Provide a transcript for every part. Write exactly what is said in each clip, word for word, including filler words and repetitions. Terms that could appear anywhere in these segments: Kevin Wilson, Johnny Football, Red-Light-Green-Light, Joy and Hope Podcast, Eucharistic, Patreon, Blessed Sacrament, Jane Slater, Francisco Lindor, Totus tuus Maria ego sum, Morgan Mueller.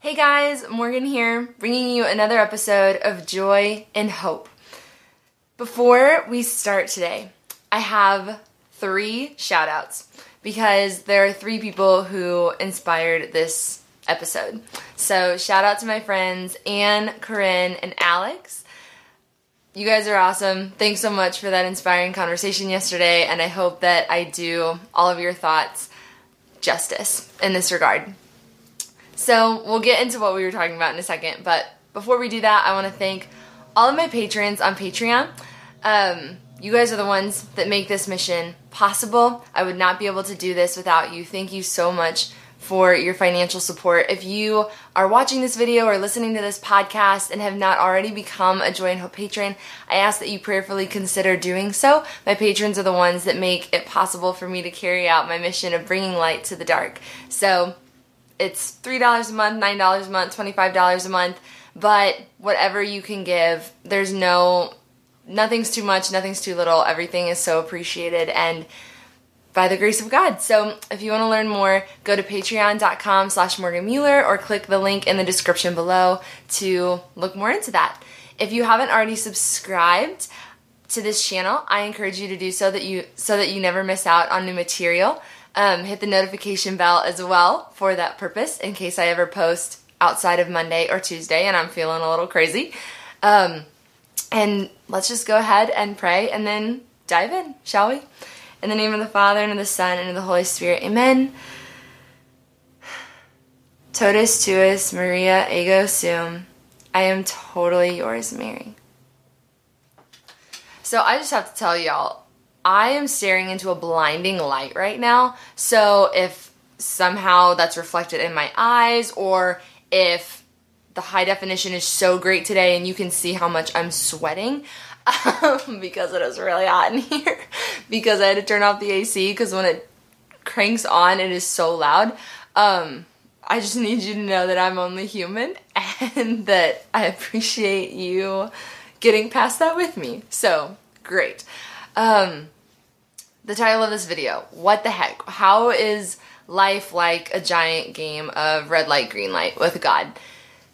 Hey guys, Morgan here, bringing you another episode of Joy and Hope. Before we start today, I have three shout outs because there are three people who inspired this episode. So shout out to my friends Anne, Corinne, and Alex. You guys are awesome. Thanks so much for that inspiring conversation yesterday, and I hope that I do all of your thoughts justice in this regard. So we'll get into what we were talking about in a second, but before we do that, I want to thank all of my patrons on Patreon. Um, you guys are the ones that make this mission possible. I would not be able to do this without you. Thank you so much for your financial support. If you are watching this video or listening to this podcast and have not already become a Joy and Hope patron, I ask that you prayerfully consider doing so. My patrons are the ones that make it possible for me to carry out my mission of bringing light to the dark. So it's three dollars a month, nine dollars a month, twenty-five dollars a month, but whatever you can give, there's no, nothing's too much, nothing's too little. Everything is so appreciated and by the grace of God. So if you want to learn more, go to patreon.com slash Morgan Mueller or click the link in the description below to look more into that. If you haven't already subscribed to this channel, I encourage you to do so that you, so that you never miss out on new material. Um, hit the notification bell as well for that purpose in case I ever post outside of Monday or Tuesday and I'm feeling a little crazy. Um, and let's just go ahead and pray and then dive in, shall we? In the name of the Father, and of the Son, and of the Holy Spirit, amen. Totus tuus Maria ego sum. I am totally yours, Mary. So I just have to tell y'all, I am staring into a blinding light right now, so if somehow that's reflected in my eyes or if the high definition is so great today and you can see how much I'm sweating um, because it is really hot in here, because I had to turn off the A C because when it cranks on it is so loud. Um, I just need you to know that I'm only human and that I appreciate you getting past that with me, so great. Um, the title of this video, what the heck? How is life like a giant game of red light, green light with God?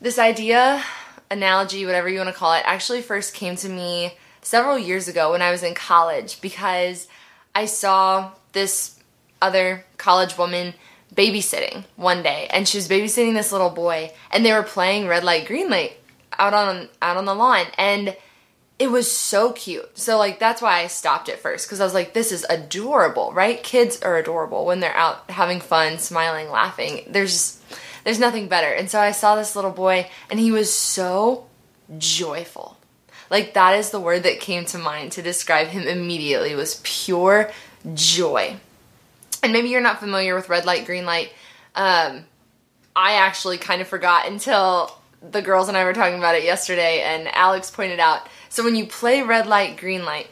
This idea, analogy, whatever you want to call it, actually first came to me several years ago when I was in college because I saw this other college woman babysitting one day, and she was babysitting this little boy, and they were playing red light, green light out on, out on the lawn, and it was so cute. So like, that's why I stopped at first, because I was like, this is adorable, right? Kids are adorable when they're out having fun, smiling, laughing. There's there's nothing better. And so I saw this little boy and he was so joyful. Like, that is the word that came to mind to describe him immediately, was pure joy. And maybe you're not familiar with red light, green light. Um, I actually kind of forgot until the girls and I were talking about it yesterday and Alex pointed out. So when you play red light, green light,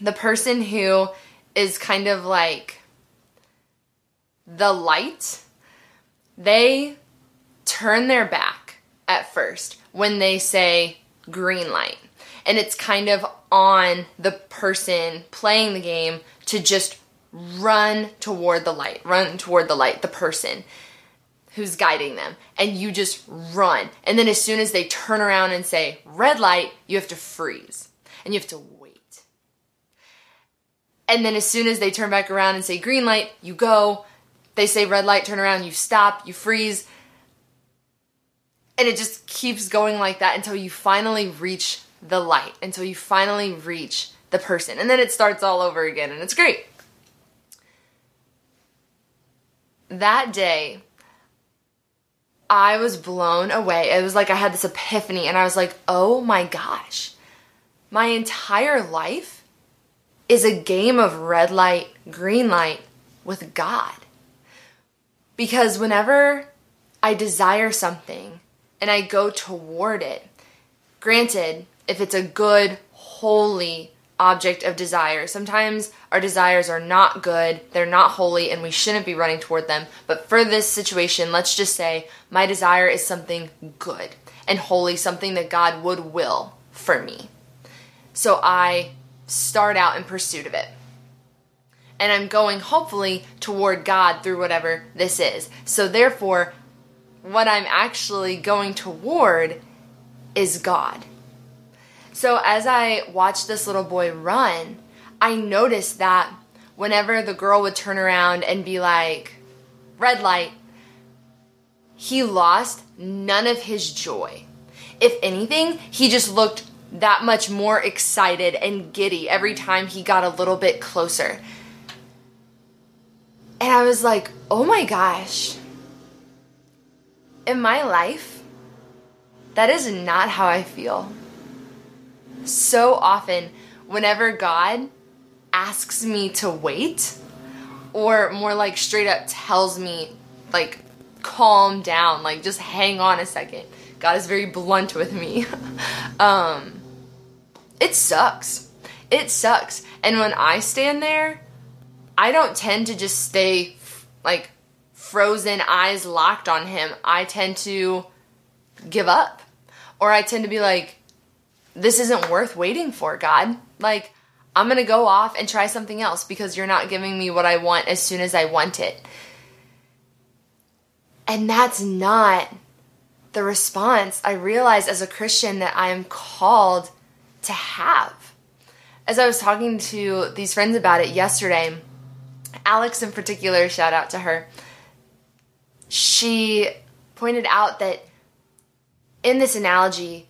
the person who is kind of like the light, they turn their back at first when they say green light. And it's kind of on the person playing the game to just run toward the light, run toward the light, the person who's guiding them, and you just run. And then as soon as they turn around and say red light, you have to freeze and you have to wait. And then as soon as they turn back around and say green light, you go. They say red light, turn around, you stop, you freeze. And it just keeps going like that until you finally reach the light, until you finally reach the person. And then it starts all over again, and it's great. That day, I was blown away. It was like I had this epiphany and I was like, oh my gosh, my entire life is a game of red light, green light with God. Because whenever I desire something and I go toward it, granted, if it's a good, holy object of desire, sometimes our desires are not good, they're not holy, and we shouldn't be running toward them. But for this situation, let's just say my desire is something good and holy, something that God would will for me. So I start out in pursuit of it. And I'm going, hopefully, toward God through whatever this is. So therefore, what I'm actually going toward is God. So as I watched this little boy run, I noticed that whenever the girl would turn around and be like, red light, he lost none of his joy. If anything, he just looked that much more excited and giddy every time he got a little bit closer. And I was like, oh my gosh, in my life, that is not how I feel. So often, whenever God asks me to wait, or more like straight up tells me, like, calm down, like, just hang on a second. God is very blunt with me. um, it sucks. It sucks. And when I stand there, I don't tend to just stay, like, frozen, eyes locked on him. I tend to give up. Or I tend to be like, this isn't worth waiting for, God. Like, I'm going to go off and try something else because you're not giving me what I want as soon as I want it. And that's not the response I realized as a Christian that I am called to have. As I was talking to these friends about it yesterday, Alex in particular, shout out to her, she pointed out that in this analogy,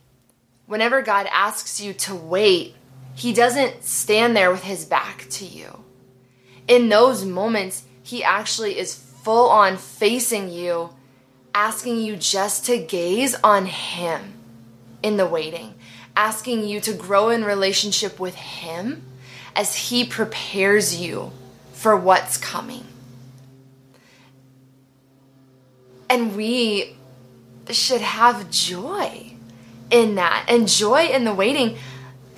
whenever God asks you to wait, he doesn't stand there with his back to you. In those moments, he actually is full on facing you, asking you just to gaze on him in the waiting, asking you to grow in relationship with him as he prepares you for what's coming. And we should have joy in that and joy in the waiting.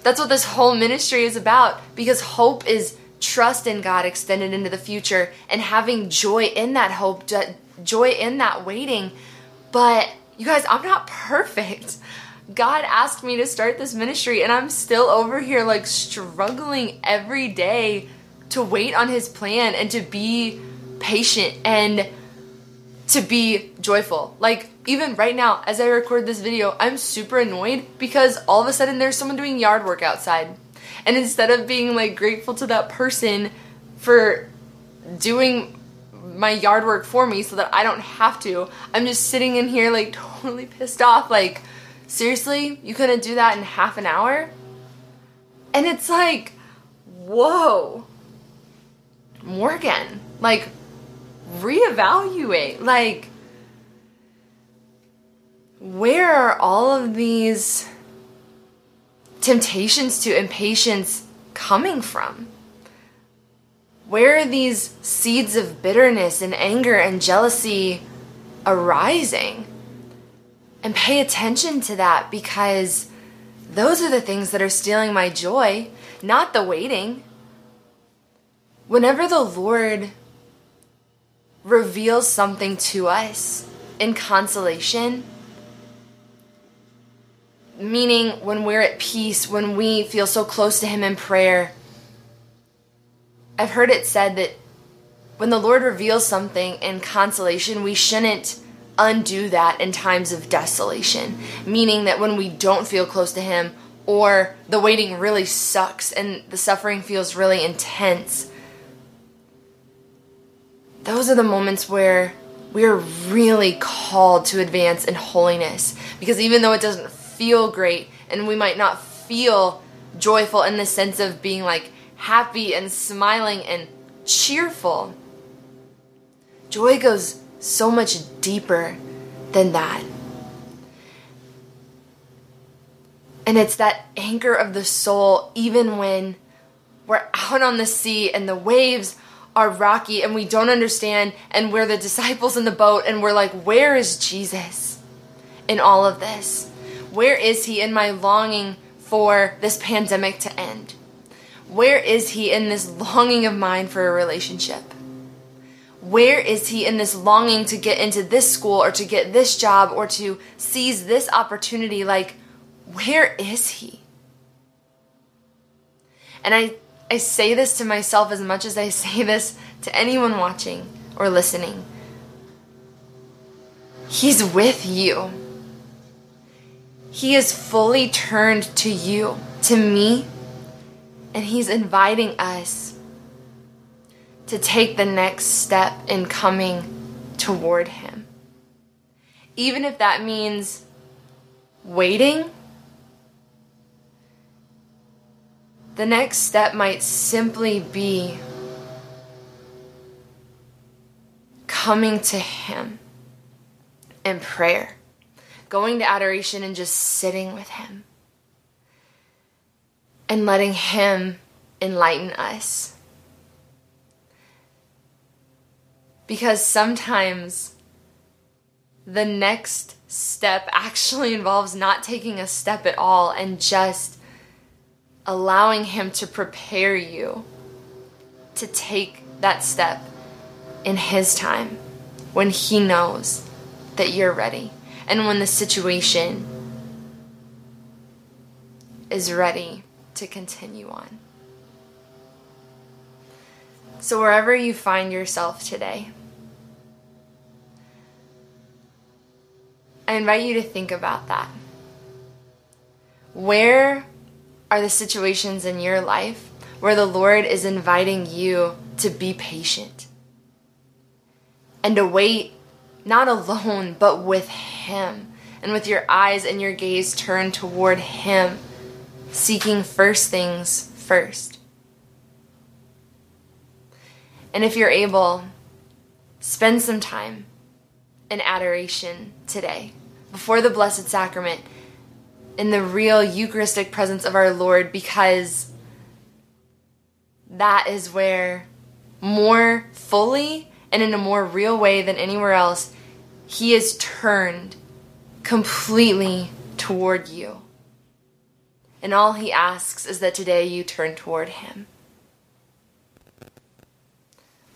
That's what this whole ministry is about, because hope is trust in God extended into the future and having joy in that hope, joy in that waiting. But you guys, I'm not perfect. God asked me to start this ministry and I'm still over here like struggling every day to wait on his plan and to be patient and to be joyful. Like, even right now, as I record this video, I'm super annoyed because all of a sudden there's someone doing yard work outside. And instead of being like grateful to that person for doing my yard work for me so that I don't have to, I'm just sitting in here like totally pissed off. Like, seriously, you couldn't do that in half an hour? And it's like, whoa. Morgan, like, reevaluate. Like, where are all of these temptations to impatience coming from? Where are these seeds of bitterness and anger and jealousy arising? And pay attention to that, because those are the things that are stealing my joy, not the waiting. Whenever the Lord reveals something to us in consolation, meaning when we're at peace, when we feel so close to him in prayer, I've heard it said that when the Lord reveals something in consolation, we shouldn't undo that in times of desolation, meaning that when we don't feel close to him or the waiting really sucks and the suffering feels really intense, those are the moments where we're really called to advance in holiness. Because even though it doesn't feel great and we might not feel joyful in the sense of being like happy and smiling and cheerful, joy goes so much deeper than that. And it's that anchor of the soul even when we're out on the sea and the waves are rocky and we don't understand, and we're the disciples in the boat and we're like, where is Jesus in all of this? Where is he in my longing for this pandemic to end? Where is he in this longing of mine for a relationship? Where is he in this longing to get into this school or to get this job or to seize this opportunity? Like, where is he? And I, I say this to myself as much as I say this to anyone watching or listening. He's with you. He is fully turned to you, to me, and he's inviting us to take the next step in coming toward him. Even if that means waiting, the next step might simply be coming to him in prayer, going to adoration and just sitting with him and letting him enlighten us. Because sometimes the next step actually involves not taking a step at all and just allowing him to prepare you to take that step in his time, when he knows that you're ready and when the situation is ready to continue on. So wherever you find yourself today, I invite you to think about that. Where are the situations in your life where the Lord is inviting you to be patient and to wait, not alone, but with him, and with your eyes and your gaze turned toward him, seeking first things first? And if you're able, spend some time in adoration today, before the Blessed Sacrament, in the real Eucharistic presence of our Lord, because that is where, more fully and in a more real way than anywhere else, he is turned completely toward you. And all he asks is that today you turn toward him.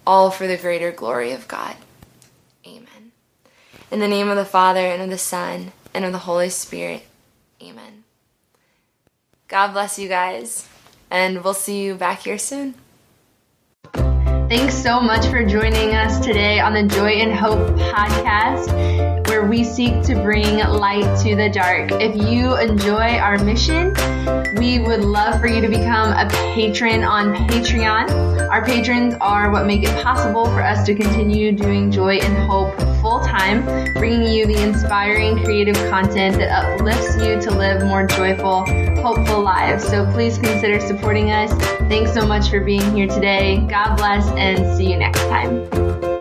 All for the greater glory of God. Amen. In the name of the Father, and of the Son, and of the Holy Spirit. Amen. God bless you guys, and we'll see you back here soon. Thanks so much for joining us today on the Joy and Hope podcast, where we seek to bring light to the dark. If you enjoy our mission, we would love for you to become a patron on Patreon. Our patrons are what make it possible for us to continue doing Joy and Hope full-time, bringing you the inspiring creative content that uplifts you to live more joyful, hopeful lives. So please consider supporting us. Thanks so much for being here today. God bless, and see you next time.